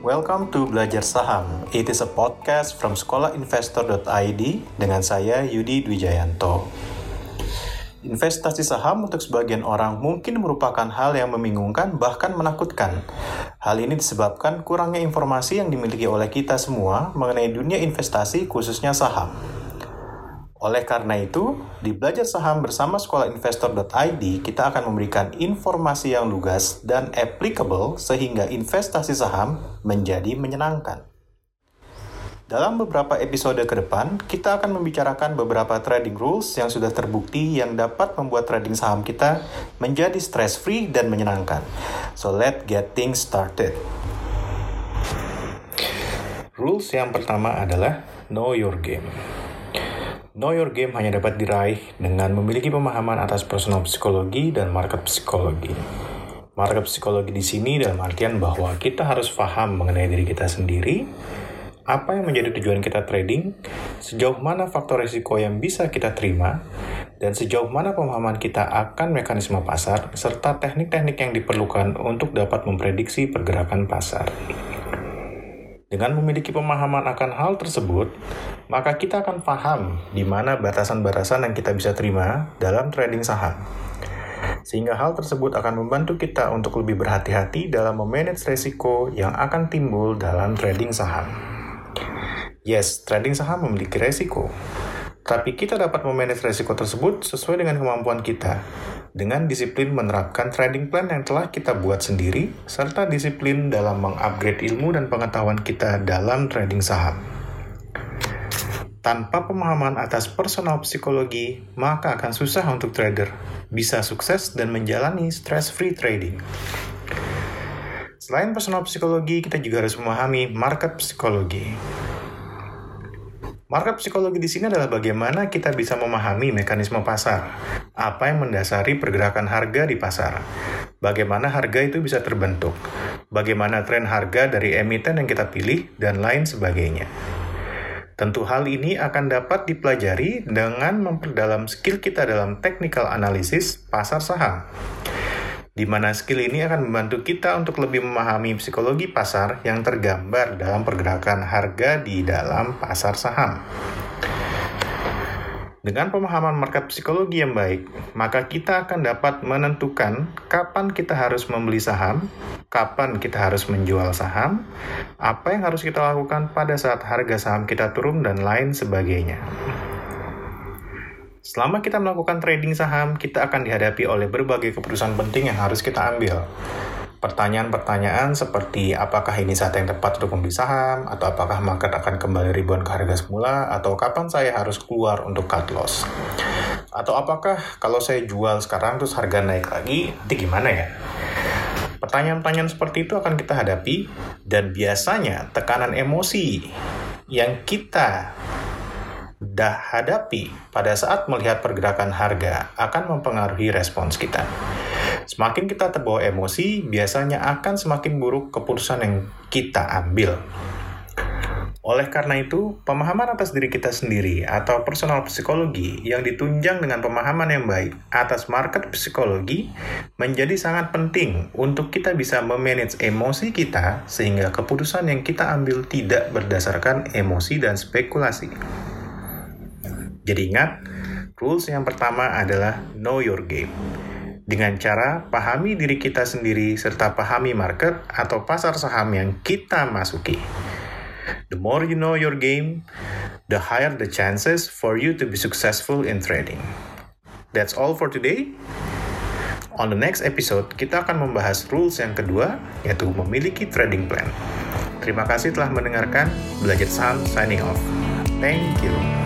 Welcome to Belajar Saham. It is a podcast from sekolahinvestor.id dengan saya Yudi Dwijayanto. Investasi saham untuk sebagian orang mungkin merupakan hal yang membingungkan bahkan menakutkan. Hal ini disebabkan kurangnya informasi yang dimiliki oleh kita semua mengenai dunia investasi khususnya saham. Oleh karena itu, di Belajar Saham bersama sekolahinvestor.id, kita akan memberikan informasi yang lugas dan applicable sehingga investasi saham menjadi menyenangkan. Dalam beberapa episode ke depan, kita akan membicarakan beberapa trading rules yang sudah terbukti yang dapat membuat trading saham kita menjadi stress-free dan menyenangkan. So, let's get things started. Rules yang pertama adalah know your game. Know your game hanya dapat diraih dengan memiliki pemahaman atas personal psikologi dan market psikologi. Market psikologi di sini dalam artian bahwa kita harus paham mengenai diri kita sendiri, apa yang menjadi tujuan kita trading, sejauh mana faktor risiko yang bisa kita terima, dan sejauh mana pemahaman kita akan mekanisme pasar, serta teknik-teknik yang diperlukan untuk dapat memprediksi pergerakan pasar. Dengan memiliki pemahaman akan hal tersebut, maka kita akan paham di mana batasan-batasan yang kita bisa terima dalam trading saham. Sehingga hal tersebut akan membantu kita untuk lebih berhati-hati dalam memanage resiko yang akan timbul dalam trading saham. Yes, trading saham memiliki resiko, tapi kita dapat memanage resiko tersebut sesuai dengan kemampuan kita, dengan disiplin menerapkan trading plan yang telah kita buat sendiri, serta disiplin dalam mengupgrade ilmu dan pengetahuan kita dalam trading saham. Tanpa pemahaman atas personal psikologi, maka akan susah untuk trader bisa sukses dan menjalani stress-free trading. Selain personal psikologi, kita juga harus memahami market psikologi. Market psikologi di sini adalah bagaimana kita bisa memahami mekanisme pasar, apa yang mendasari pergerakan harga di pasar, bagaimana harga itu bisa terbentuk, bagaimana tren harga dari emiten yang kita pilih, dan lain sebagainya. Tentu hal ini akan dapat dipelajari dengan memperdalam skill kita dalam technical analysis pasar saham, di mana skill ini akan membantu kita untuk lebih memahami psikologi pasar yang tergambar dalam pergerakan harga di dalam pasar saham. Dengan pemahaman market psikologi yang baik, maka kita akan dapat menentukan kapan kita harus membeli saham, kapan kita harus menjual saham, apa yang harus kita lakukan pada saat harga saham kita turun, dan lain sebagainya. Selama kita melakukan trading saham, kita akan dihadapi oleh berbagai keputusan penting yang harus kita ambil. Pertanyaan-pertanyaan seperti apakah ini saat yang tepat untuk membeli saham, atau apakah market akan kembali ribuan ke harga semula, atau kapan saya harus keluar untuk cut loss. Atau apakah kalau saya jual sekarang terus harga naik lagi, nanti gimana ya? Pertanyaan-pertanyaan seperti itu akan kita hadapi, dan biasanya tekanan emosi yang kita hadapi pada saat melihat pergerakan harga akan mempengaruhi respons kita. Semakin kita terbawa emosi, biasanya akan semakin buruk keputusan yang kita ambil. Oleh karena itu, pemahaman atas diri kita sendiri atau personal psikologi yang ditunjang dengan pemahaman yang baik atas market psikologi menjadi sangat penting untuk kita bisa memanage emosi kita sehingga keputusan yang kita ambil tidak berdasarkan emosi dan spekulasi. Jadi ingat, rules yang pertama adalah know your game. Dengan cara pahami diri kita sendiri serta pahami market atau pasar saham yang kita masuki. The more you know your game, the higher the chances for you to be successful in trading. That's all for today. On the next episode, kita akan membahas rules yang kedua, yaitu memiliki trading plan. Terima kasih telah mendengarkan. Belajar Saham signing off. Thank you.